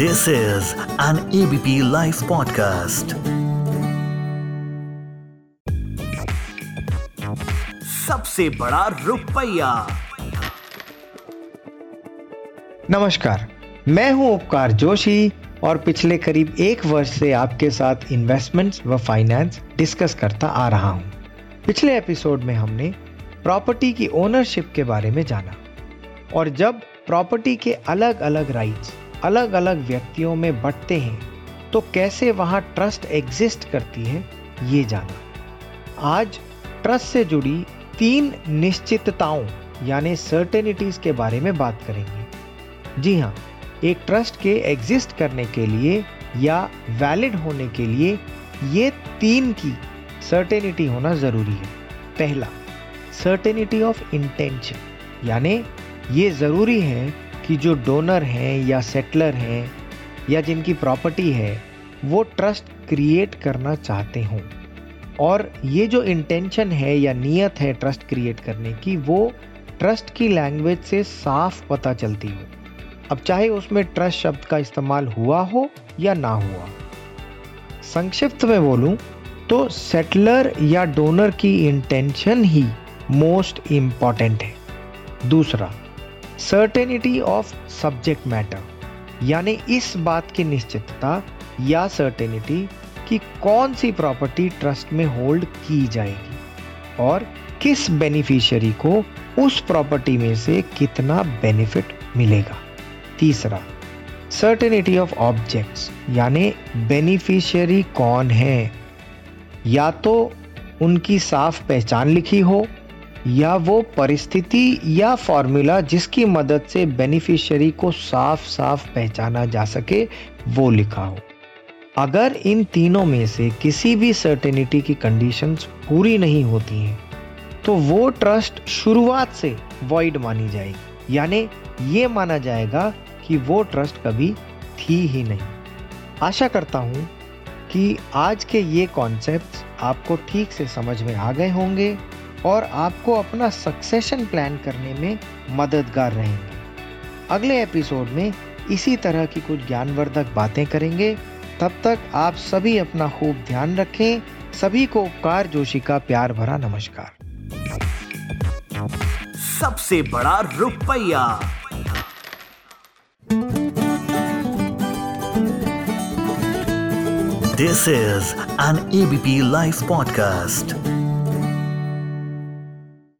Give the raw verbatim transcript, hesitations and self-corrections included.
This is an ABP life podcast. सबसे बड़ा रुपया। नमस्कार, मैं हूं उपकार जोशी और पिछले करीब एक वर्ष से आपके साथ इन्वेस्टमेंट्स व फाइनेंस डिस्कस करता आ रहा हूं। पिछले एपिसोड में हमने प्रॉपर्टी की ओनरशिप के बारे में जाना और जब प्रॉपर्टी के अलग अलग राइट्स अलग अलग व्यक्तियों में बंटते हैं तो कैसे वहाँ ट्रस्ट एग्जिस्ट करती है ये जाना। आज ट्रस्ट से जुड़ी तीन निश्चितताओं यानी सर्टेनिटीज के बारे में बात करेंगे। जी हाँ, एक ट्रस्ट के एग्जिस्ट करने के लिए या वैलिड होने के लिए ये तीन की सर्टेनिटी होना ज़रूरी है। पहला, सर्टेनिटी ऑफ इंटेंशन, यानी ये ज़रूरी है कि जो डोनर हैं या सेटलर हैं या जिनकी प्रॉपर्टी है वो ट्रस्ट क्रिएट करना चाहते हों और ये जो इंटेंशन है या नीयत है ट्रस्ट क्रिएट करने की वो ट्रस्ट की लैंग्वेज से साफ पता चलती हो, अब चाहे उसमें ट्रस्ट शब्द का इस्तेमाल हुआ हो या ना हुआ। संक्षिप्त में बोलूं तो सेटलर या डोनर की इंटेंशन ही मोस्ट इम्पॉर्टेंट है। दूसरा, सर्टेनिटी ऑफ सब्जेक्ट मैटर, यानी इस बात की निश्चितता या सर्टेनिटी कि कौन सी प्रॉपर्टी ट्रस्ट में होल्ड की जाएगी और किस बेनिफिशियरी को उस प्रॉपर्टी में से कितना बेनिफिट मिलेगा। तीसरा, सर्टेनिटी ऑफ ऑब्जेक्ट्स, यानी बेनिफिशियरी कौन है, या तो उनकी साफ पहचान लिखी हो या वो परिस्थिति या फॉर्मूला जिसकी मदद से बेनिफिशियरी को साफ साफ पहचाना जा सके वो लिखा हो। अगर इन तीनों में से किसी भी सर्टेनिटी की कंडीशंस पूरी नहीं होती हैं तो वो ट्रस्ट शुरुआत से वॉइड मानी जाएगी, यानी ये माना जाएगा कि वो ट्रस्ट कभी थी ही नहीं। आशा करता हूँ कि आज के ये कॉन्सेप्ट्स आपको ठीक से समझ में आ गए होंगे और आपको अपना सक्सेशन प्लान करने में मददगार रहेंगे। अगले एपिसोड में इसी तरह की कुछ ज्ञानवर्धक बातें करेंगे। तब तक आप सभी अपना खूब ध्यान रखें। सभी को उपकार जोशी का प्यार भरा नमस्कार। सबसे बड़ा रुपया। This is an ABP life podcast.